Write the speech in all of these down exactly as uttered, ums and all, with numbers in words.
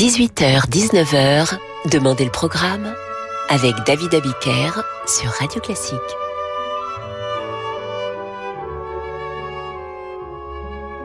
dix-huit heures dix-neuf heures, Demandez le programme avec David Abiker sur Radio Classique.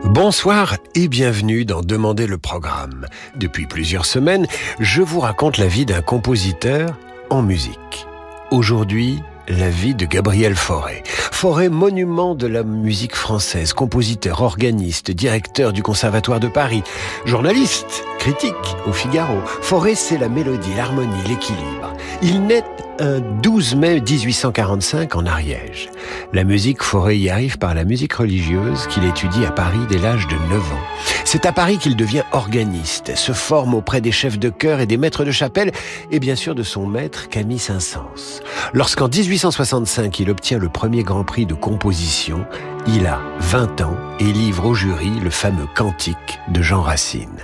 Bonsoir et bienvenue dans Demandez le programme. Depuis plusieurs semaines, je vous raconte la vie d'un compositeur en musique. Aujourd'hui, la vie de Gabriel Fauré. Fauré, monument de la musique française, compositeur, organiste, directeur du Conservatoire de Paris, journaliste, critique au Figaro. Fauré, c'est la mélodie, l'harmonie, l'équilibre. Il naît un douze mai dix-huit cent quarante-cinq en Ariège. La musique, Fauré y arrive par la musique religieuse qu'il étudie à Paris dès l'âge de neuf ans. C'est à Paris qu'il devient organiste, se forme auprès des chefs de chœur et des maîtres de chapelle et bien sûr de son maître Camille Saint-Saëns. Lorsqu'en dix-huit cent soixante-cinq, il obtient le premier grand prix de composition, il a vingt ans et livre au jury le fameux Cantique de Jean Racine.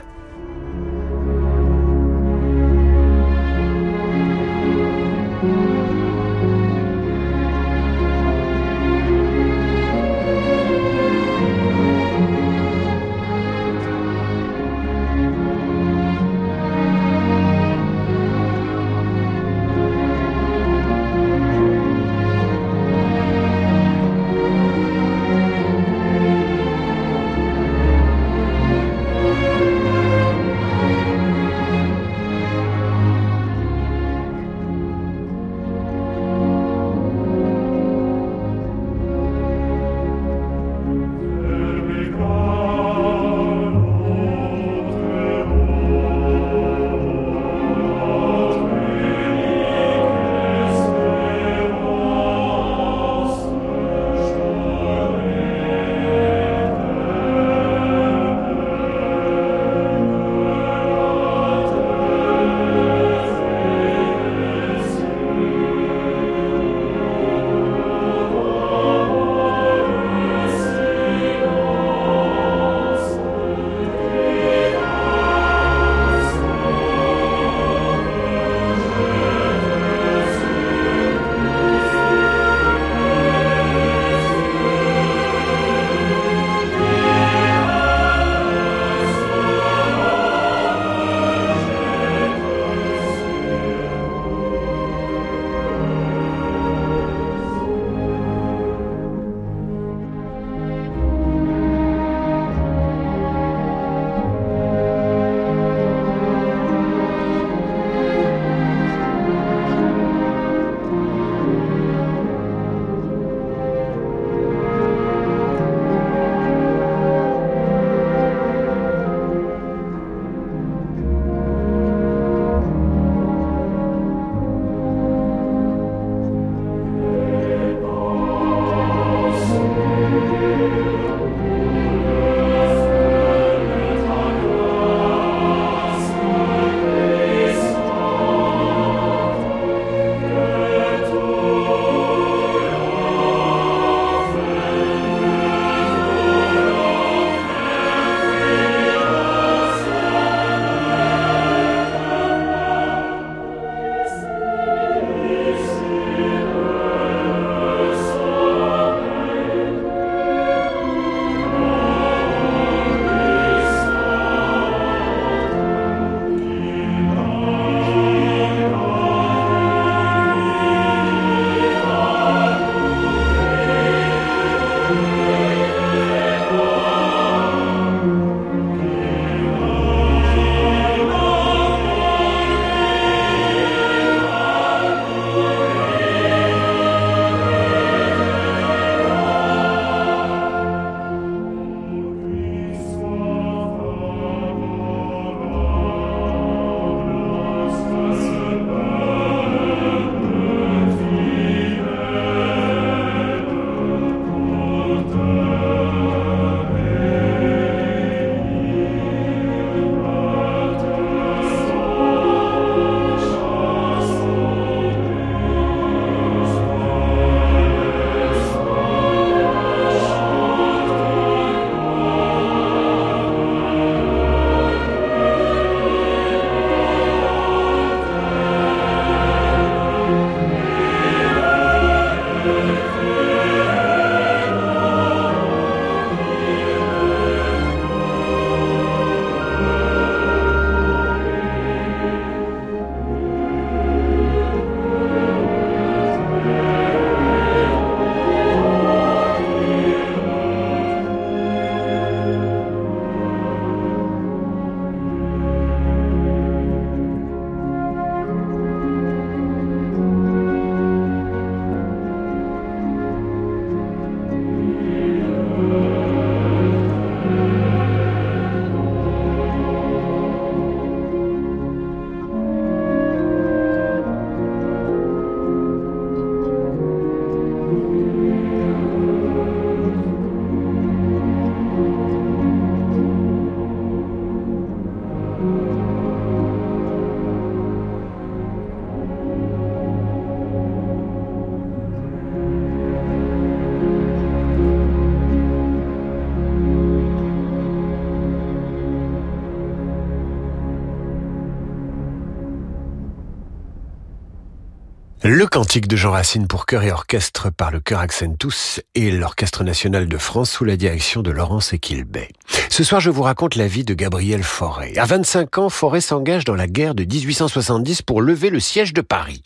Le cantique de Jean Racine pour chœur et orchestre par le chœur Accentus et l'Orchestre National de France sous la direction de Laurence Equilbey. Ce soir, je vous raconte la vie de Gabriel Fauré. À vingt-cinq ans, Fauré s'engage dans la guerre de dix-huit cent soixante-dix pour lever le siège de Paris.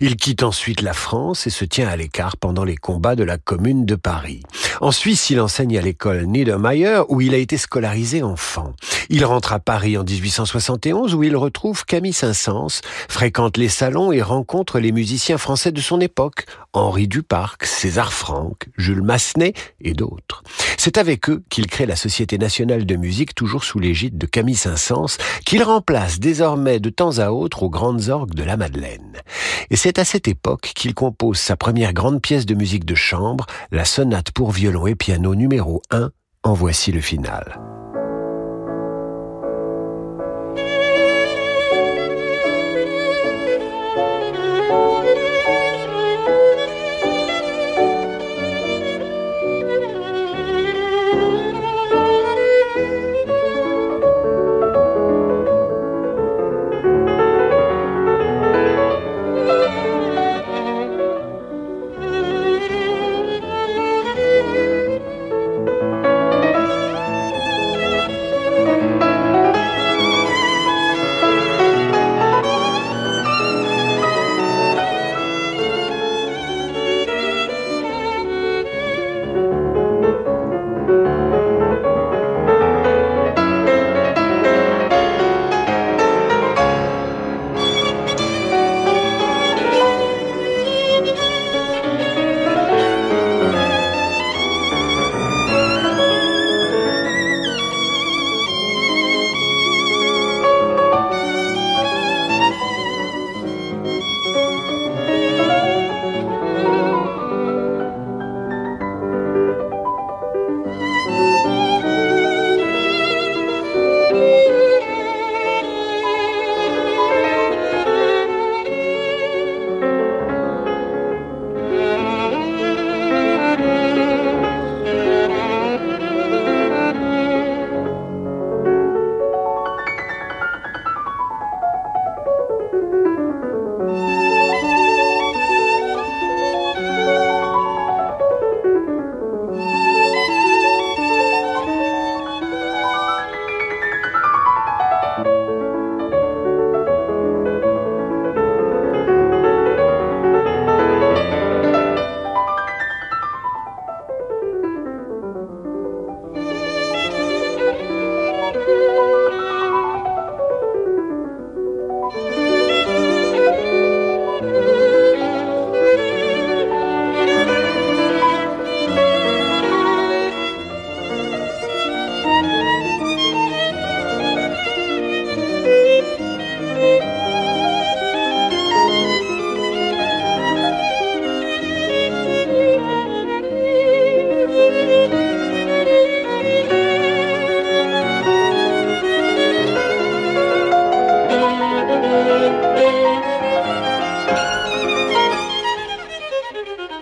Il quitte ensuite la France et se tient à l'écart pendant les combats de la Commune de Paris. En Suisse, il enseigne à l'école Niedermeyer où il a été scolarisé enfant. Il rentre à Paris en dix-huit cent soixante et onze où il retrouve Camille Saint-Saëns, fréquente les salons et rencontre les musiciens français de son époque, Henri Duparc, César Franck, Jules Massenet et d'autres. C'est avec eux qu'il crée la Société nationale de musique, toujours sous l'égide de Camille Saint-Saëns, qu'il remplace désormais de temps à autre aux grandes orgues de la Madeleine. Et c'est à cette époque qu'il compose sa première grande pièce de musique de chambre, la sonate pour violon et piano numéro un, en voici le final.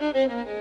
Thank you.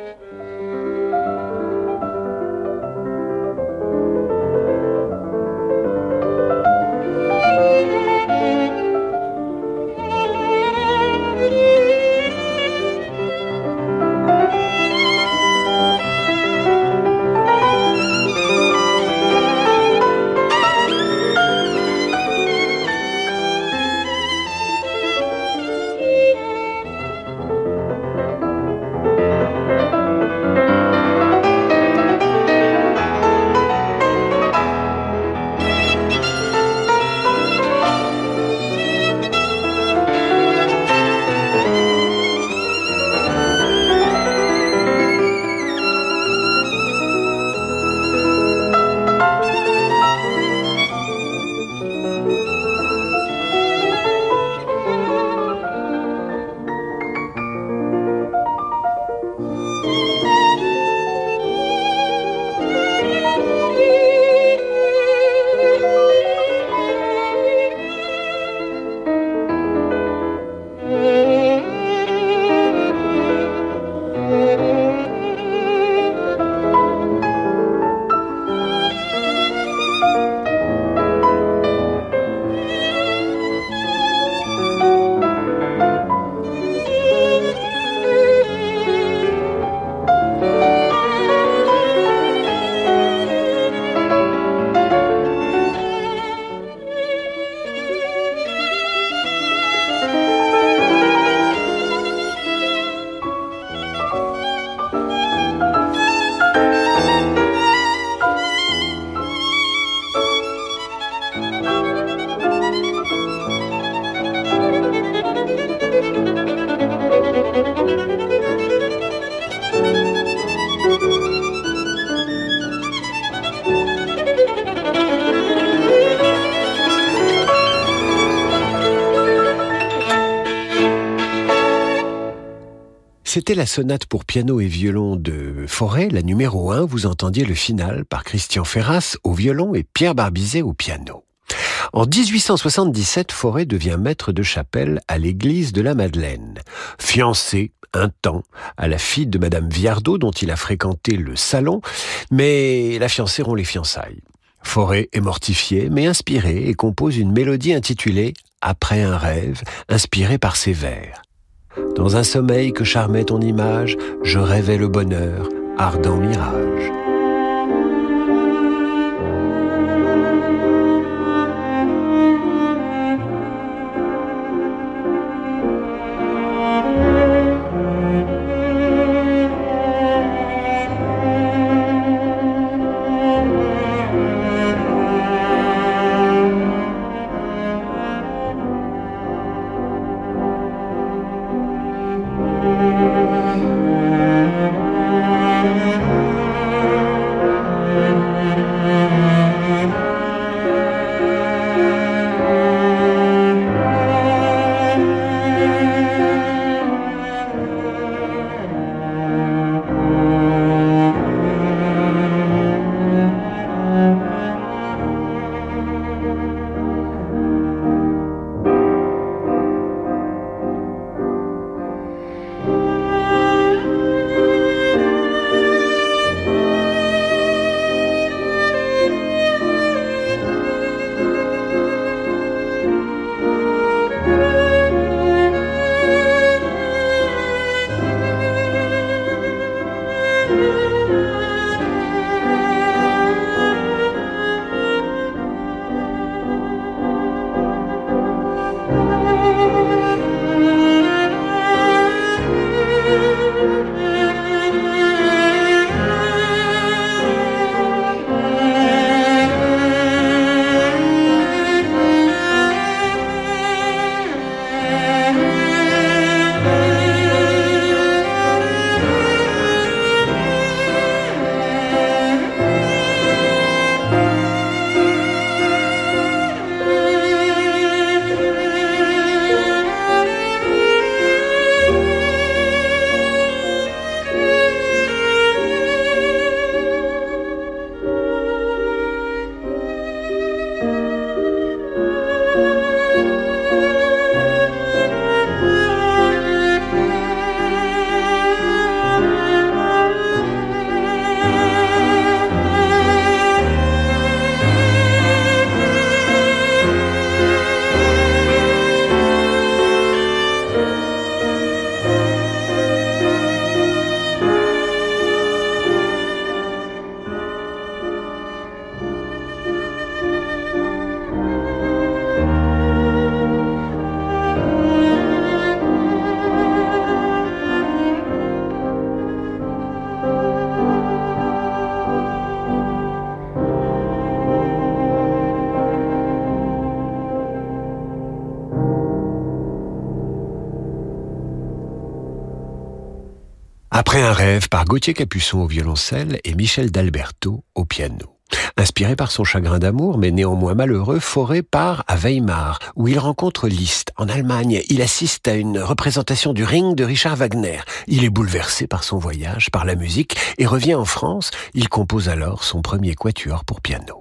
C'était la sonate pour piano et violon de Fauré, la numéro un. Vous entendiez le final par Christian Ferras au violon et Pierre Barbizet au piano. En dix-huit cent soixante-dix-sept, Fauré devient maître de chapelle à l'église de la Madeleine. Fiancé, un temps, à la fille de Madame Viardot, dont il a fréquenté le salon, mais la fiancée rompt les fiançailles. Fauré est mortifié, mais inspiré, et compose une mélodie intitulée « Après un rêve », inspirée par ses vers. « Dans un sommeil que charmait ton image, je rêvais le bonheur, ardent mirage. » Après un rêve par Gauthier Capuçon au violoncelle et Michel Dalberto au piano. Inspiré par son chagrin d'amour, mais néanmoins malheureux, Fauré part à Weimar, où il rencontre Liszt. En Allemagne, il assiste à une représentation du Ring de Richard Wagner. Il est bouleversé par son voyage, par la musique, et revient en France. Il compose alors son premier quatuor pour piano.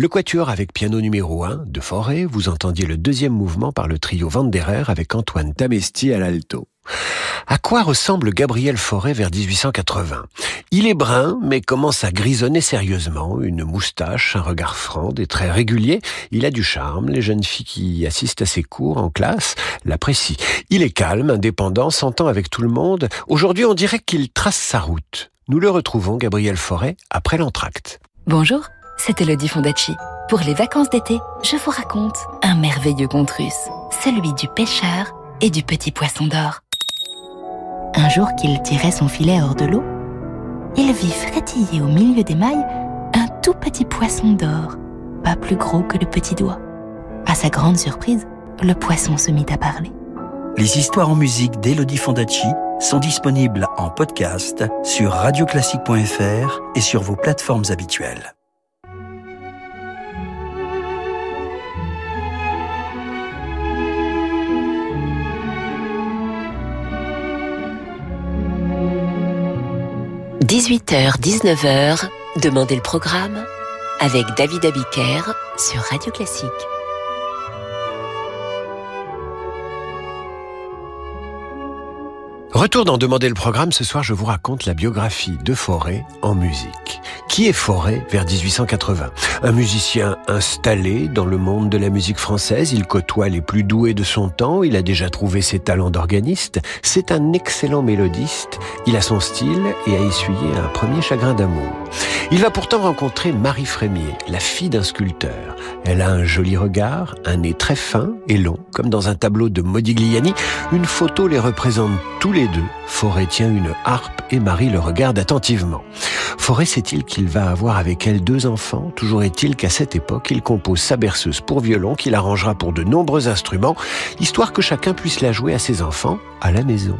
Le quatuor avec piano numéro un de Fauré, vous entendiez le deuxième mouvement par le trio Vanderer avec Antoine Tamestit à l'alto. À quoi ressemble Gabriel Fauré vers dix-huit cent quatre-vingts? Il est brun, mais commence à grisonner sérieusement, une moustache, un regard franc, des traits réguliers. Il a du charme, les jeunes filles qui assistent à ses cours en classe l'apprécient. Il est calme, indépendant, s'entend avec tout le monde. Aujourd'hui, on dirait qu'il trace sa route. Nous le retrouvons, Gabriel Fauré, après l'entracte. Bonjour, c'est Elodie Fondacci. Pour les vacances d'été, je vous raconte un merveilleux conte russe, celui du pêcheur et du petit poisson d'or. Un jour qu'il tirait son filet hors de l'eau, il vit frétiller au milieu des mailles un tout petit poisson d'or, pas plus gros que le petit doigt. À sa grande surprise, le poisson se mit à parler. Les histoires en musique d'Elodie Fondacci sont disponibles en podcast sur radio classique point f r et sur vos plateformes habituelles. dix-huit heures dix-neuf heures, Demandez le programme avec David Abiker sur Radio Classique. Retour dans Demandez le programme, ce soir je vous raconte la biographie de Fauré en musique. Qui est Fauré vers dix-huit cent quatre-vingts? Un musicien installé dans le monde de la musique française, il côtoie les plus doués de son temps, il a déjà trouvé ses talents d'organiste, c'est un excellent mélodiste, il a son style et a essuyé un premier chagrin d'amour. Il va pourtant rencontrer Marie Frémier, la fille d'un sculpteur. Elle a un joli regard, un nez très fin et long, comme dans un tableau de Modigliani, une photo les représente tous les Les deux, Fauré tient une harpe et Marie le regarde attentivement. Fauré sait-il qu'il va avoir avec elle deux enfants? Toujours est-il qu'à cette époque, il compose sa berceuse pour violon qu'il arrangera pour de nombreux instruments, histoire que chacun puisse la jouer à ses enfants à la maison.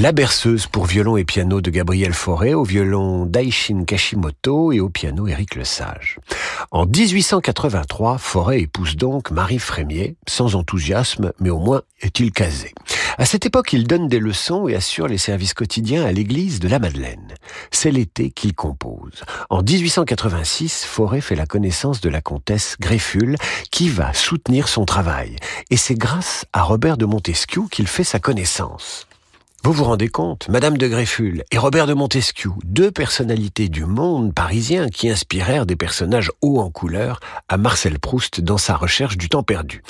La berceuse pour violon et piano de Gabriel Fauré, au violon Daishin Kashimoto et au piano Éric Le Sage. En dix-huit cent quatre-vingt-trois, Fauré épouse donc Marie Frémier, sans enthousiasme, mais au moins est-il casé. À cette époque, il donne des leçons et assure les services quotidiens à l'église de la Madeleine. C'est l'été qu'il compose. En dix-huit cent quatre-vingt-six, Fauré fait la connaissance de la comtesse Greffulhe, qui va soutenir son travail. Et c'est grâce à Robert de Montesquieu qu'il fait sa connaissance. Vous vous rendez compte, Madame de Greffulhe et Robert de Montesquieu, deux personnalités du monde parisien qui inspirèrent des personnages hauts en couleur à Marcel Proust dans sa recherche du temps perdu.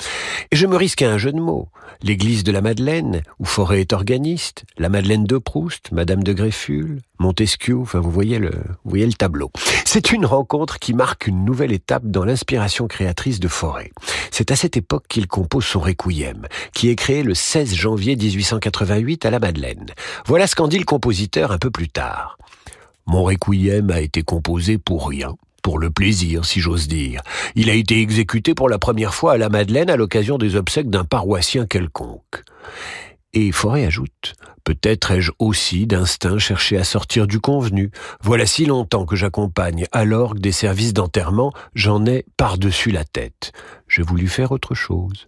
Et je me risque à un jeu de mots. L'église de la Madeleine, où Fauré est organiste, la Madeleine de Proust, Madame de Greffulhe, Montesquieu, enfin vous voyez le, vous voyez le tableau. C'est une rencontre qui marque une nouvelle étape dans l'inspiration créatrice de Fauré. C'est à cette époque qu'il compose son requiem, qui est créé le seize janvier dix-huit cent quatre-vingt-huit à la Madeleine. Voilà ce qu'en dit le compositeur un peu plus tard. « Mon requiem a été composé pour rien, pour le plaisir si j'ose dire. Il a été exécuté pour la première fois à la Madeleine à l'occasion des obsèques d'un paroissien quelconque. » Et Fauré ajoute « Peut-être ai-je aussi d'instinct cherché à sortir du convenu. Voilà si longtemps que j'accompagne à l'orgue des services d'enterrement, j'en ai par-dessus la tête. J'ai voulu faire autre chose. »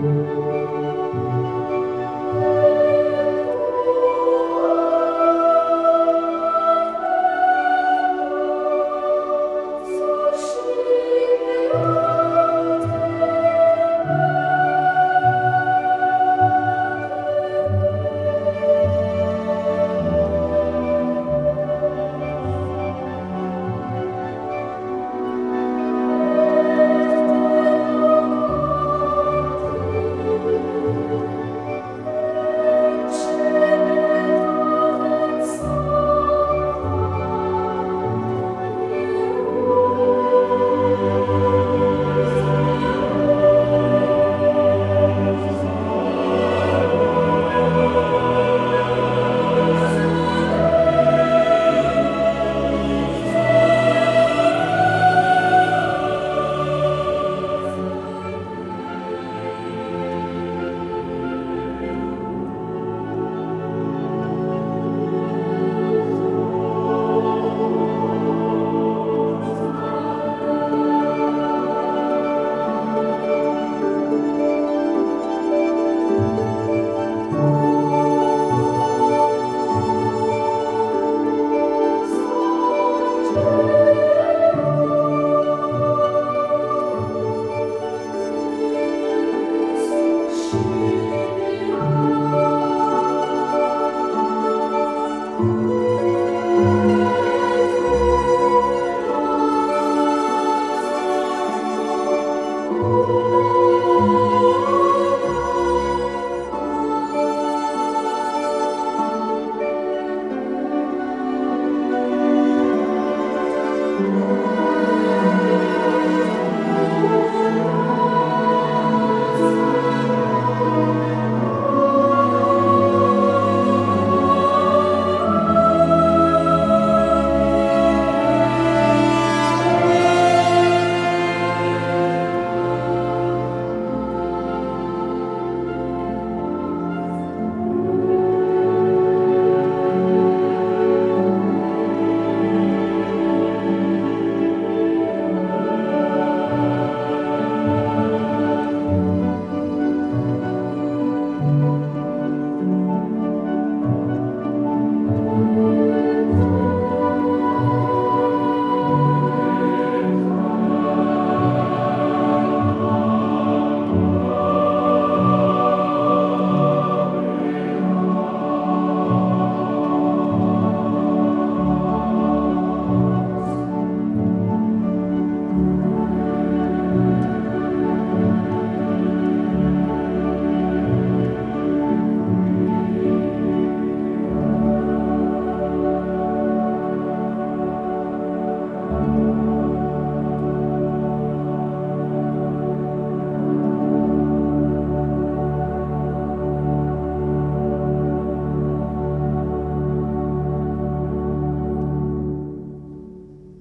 Thank you.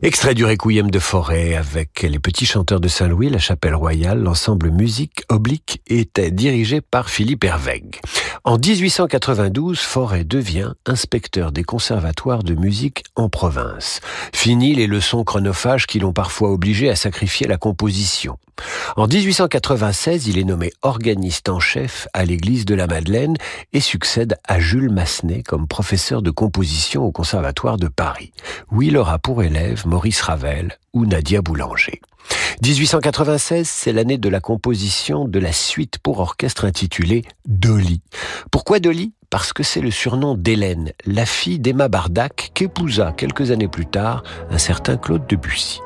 Extrait du Requiem de Fauré avec les petits chanteurs de Saint-Louis, la Chapelle Royale, l'ensemble musique oblique était dirigé par Philippe Herreweghe. En dix-huit cent quatre-vingt-douze, Fauré devient inspecteur des conservatoires de musique en province. Fini les leçons chronophages qui l'ont parfois obligé à sacrifier la composition. En dix-huit cent quatre-vingt-seize, il est nommé organiste en chef à l'église de la Madeleine et succède à Jules Massenet comme professeur de composition au Conservatoire de Paris, où il aura pour élève Maurice Ravel ou Nadia Boulanger. dix-huit cent quatre-vingt-seize, c'est l'année de la composition de la suite pour orchestre intitulée Dolly. Pourquoi Dolly ? Parce que c'est le surnom d'Hélène, la fille d'Emma Bardac, qu'épousa quelques années plus tard un certain Claude Debussy.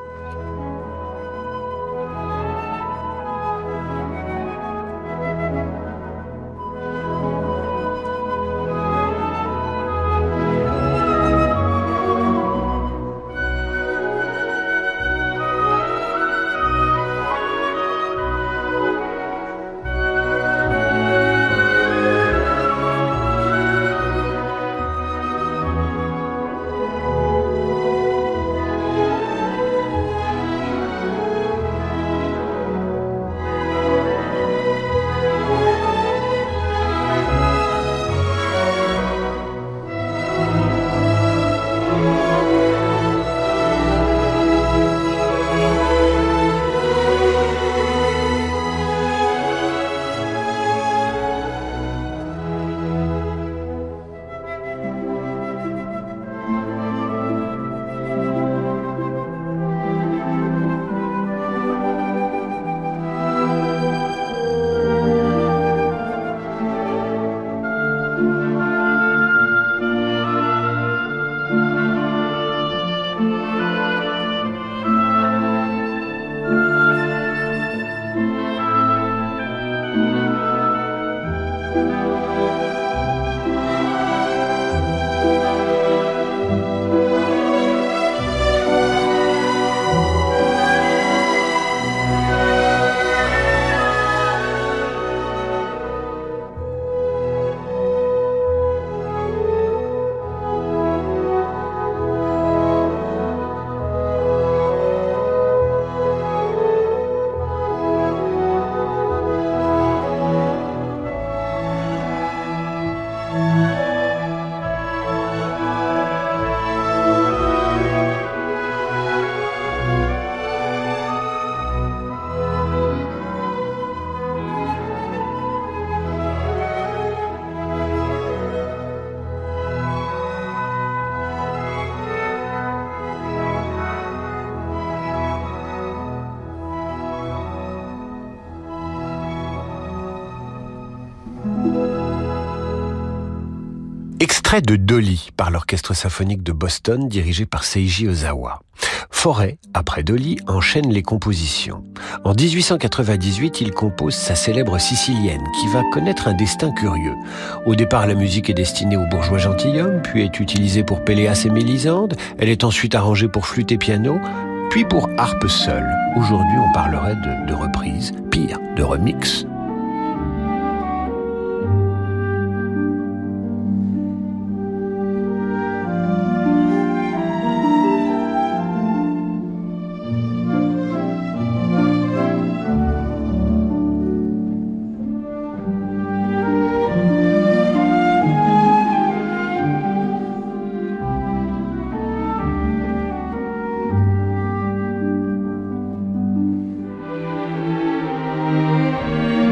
Extrait de Dolly par l'Orchestre symphonique de Boston dirigé par Seiji Ozawa. Fauré, après Dolly, enchaîne les compositions. En dix-huit cent quatre-vingt-dix-huit, il compose sa célèbre Sicilienne qui va connaître un destin curieux. Au départ, la musique est destinée aux bourgeois gentilshommes, puis est utilisée pour Péléas et Mélisande. Elle est ensuite arrangée pour flûte et piano, puis pour harpe seule. Aujourd'hui, on parlerait de, de reprise, pire, de remix. Thank you.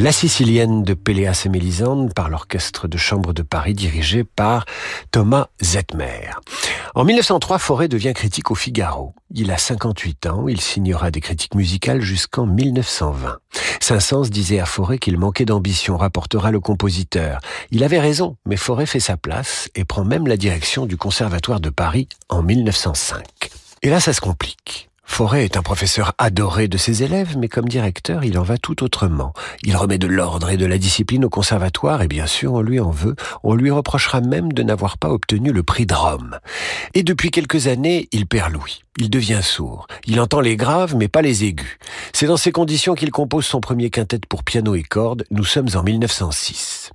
La Sicilienne de Péléas et Mélisande par l'Orchestre de Chambre de Paris dirigé par Thomas Zettmer. En mille neuf cent trois, Fauré devient critique au Figaro. Il a cinquante-huit ans, il signera des critiques musicales jusqu'en mille neuf cent vingt. Saint-Saëns disait à Fauré qu'il manquait d'ambition, rapportera le compositeur. Il avait raison, mais Fauré fait sa place et prend même la direction du Conservatoire de Paris en mille neuf cent cinq. Et là, ça se complique. Fauré est un professeur adoré de ses élèves, mais comme directeur, il en va tout autrement. Il remet de l'ordre et de la discipline au conservatoire, et bien sûr, on lui en veut. On lui reprochera même de n'avoir pas obtenu le prix de Rome. Et depuis quelques années, il perd l'ouïe. Il devient sourd. Il entend les graves, mais pas les aigus. C'est dans ces conditions qu'il compose son premier quintette pour piano et cordes. Nous sommes en mille neuf cent six.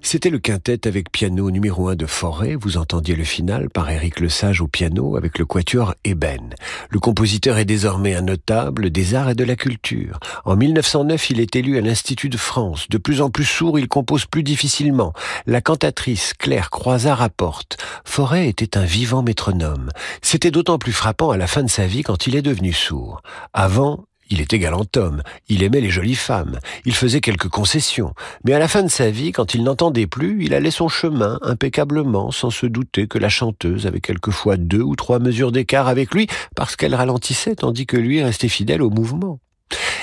C'était le quintet avec piano numéro un de Fauré. Vous entendiez le final par Éric Le Sage au piano avec le quatuor Eben. Le compositeur est désormais un notable des arts et de la culture. En mille neuf cent neuf, il est élu à l'Institut de France. De plus en plus sourd, il compose plus difficilement. La cantatrice Claire Croizat rapporte « Fauré était un vivant métronome. C'était d'autant plus frappant à la fin de sa vie quand il est devenu sourd. Avant, il était galant homme, il aimait les jolies femmes, il faisait quelques concessions. Mais à la fin de sa vie, quand il n'entendait plus, il allait son chemin impeccablement, sans se douter que la chanteuse avait quelquefois deux ou trois mesures d'écart avec lui, parce qu'elle ralentissait, tandis que lui restait fidèle au mouvement. »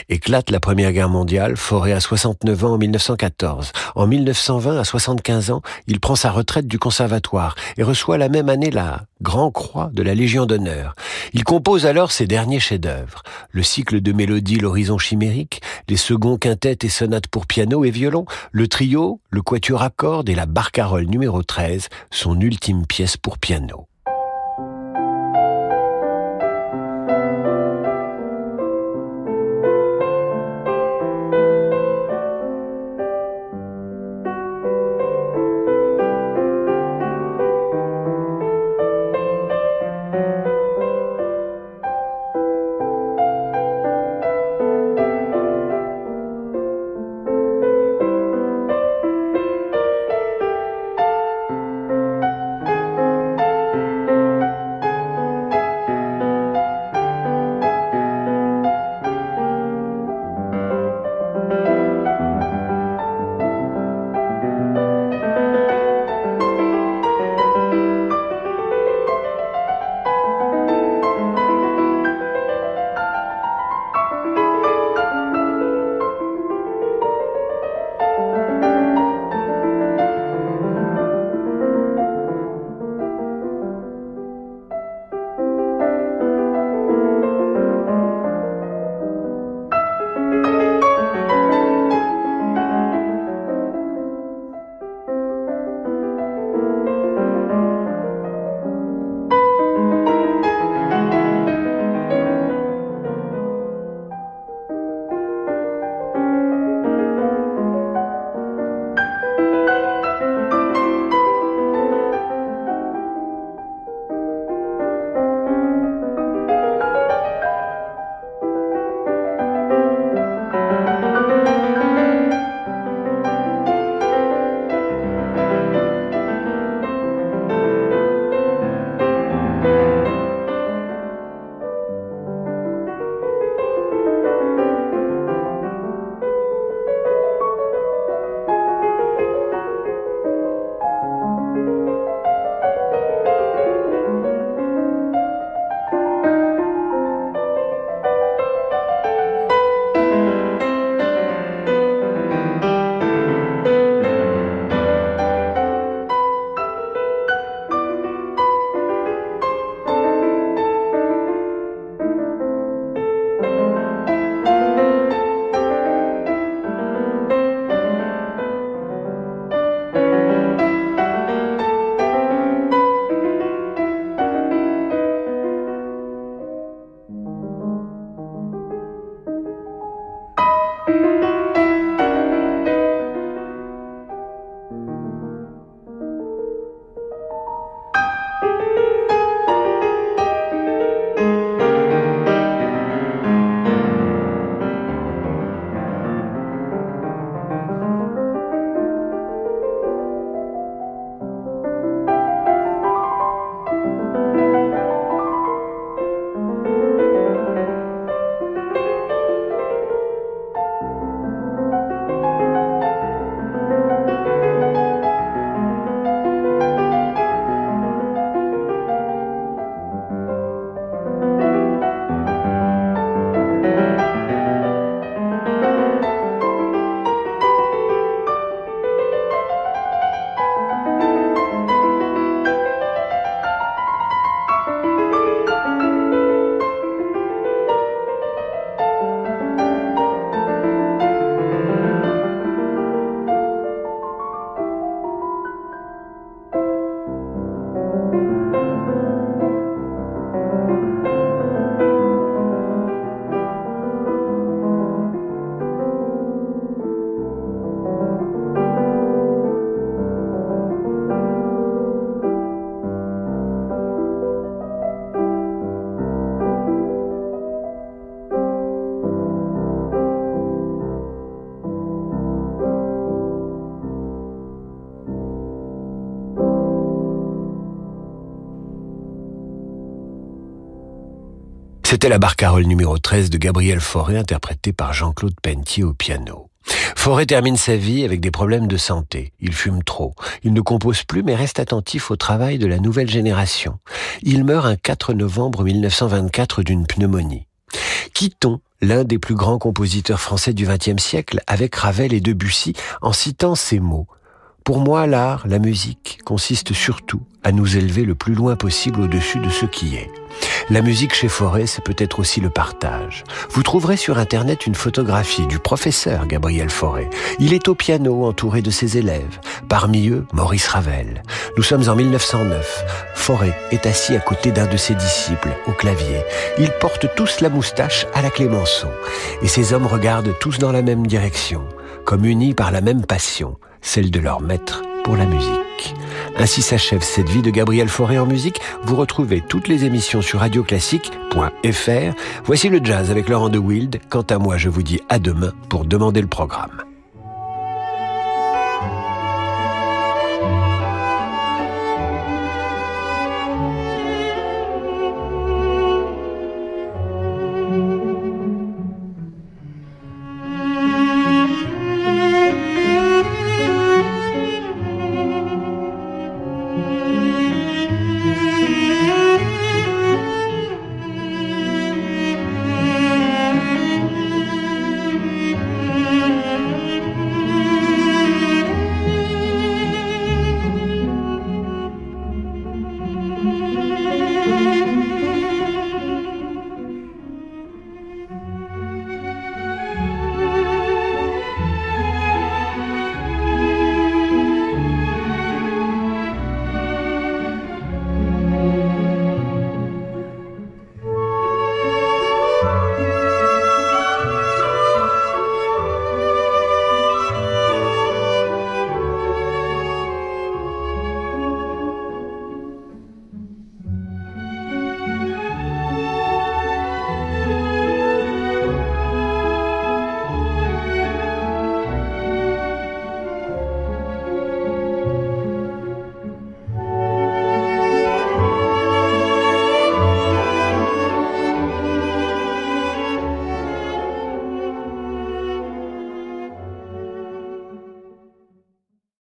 Éclate la Première Guerre mondiale, Fauré a soixante-neuf ans en mille neuf cent quatorze. En mille neuf cent vingt, à soixante-quinze ans, il prend sa retraite du conservatoire et reçoit la même année la Grand Croix de la Légion d'honneur. Il compose alors ses derniers chefs-d'œuvre. Le cycle de mélodies L'Horizon chimérique, les seconds quintettes et sonates pour piano et violon, le trio, le quatuor à cordes et la barcarolle numéro treize, son ultime pièce pour piano. C'était la barcarolle numéro treize de Gabriel Fauré, interprétée par Jean-Claude Pentier au piano. Fauré termine sa vie avec des problèmes de santé. Il fume trop. Il ne compose plus, mais reste attentif au travail de la nouvelle génération. Il meurt un quatre novembre mille neuf cent vingt-quatre d'une pneumonie. Quittons l'un des plus grands compositeurs français du vingtième siècle avec Ravel et Debussy en citant ces mots. Pour moi, l'art, la musique, consiste surtout à nous élever le plus loin possible au-dessus de ce qui est. La musique chez Fauré, c'est peut-être aussi le partage. Vous trouverez sur Internet une photographie du professeur Gabriel Fauré. Il est au piano, entouré de ses élèves. Parmi eux, Maurice Ravel. Nous sommes en mille neuf cent neuf. Fauré est assis à côté d'un de ses disciples, au clavier. Ils portent tous la moustache à la Clémenceau. Et ces hommes regardent tous dans la même direction, comme unis par la même passion, celle de leur maître pour la musique. Ainsi s'achève cette vie de Gabriel Fauré en musique. Vous retrouvez toutes les émissions sur radio classique point f r. Voici le jazz avec Laurent de Wild. Quant à moi, je vous dis à demain pour Demander le programme.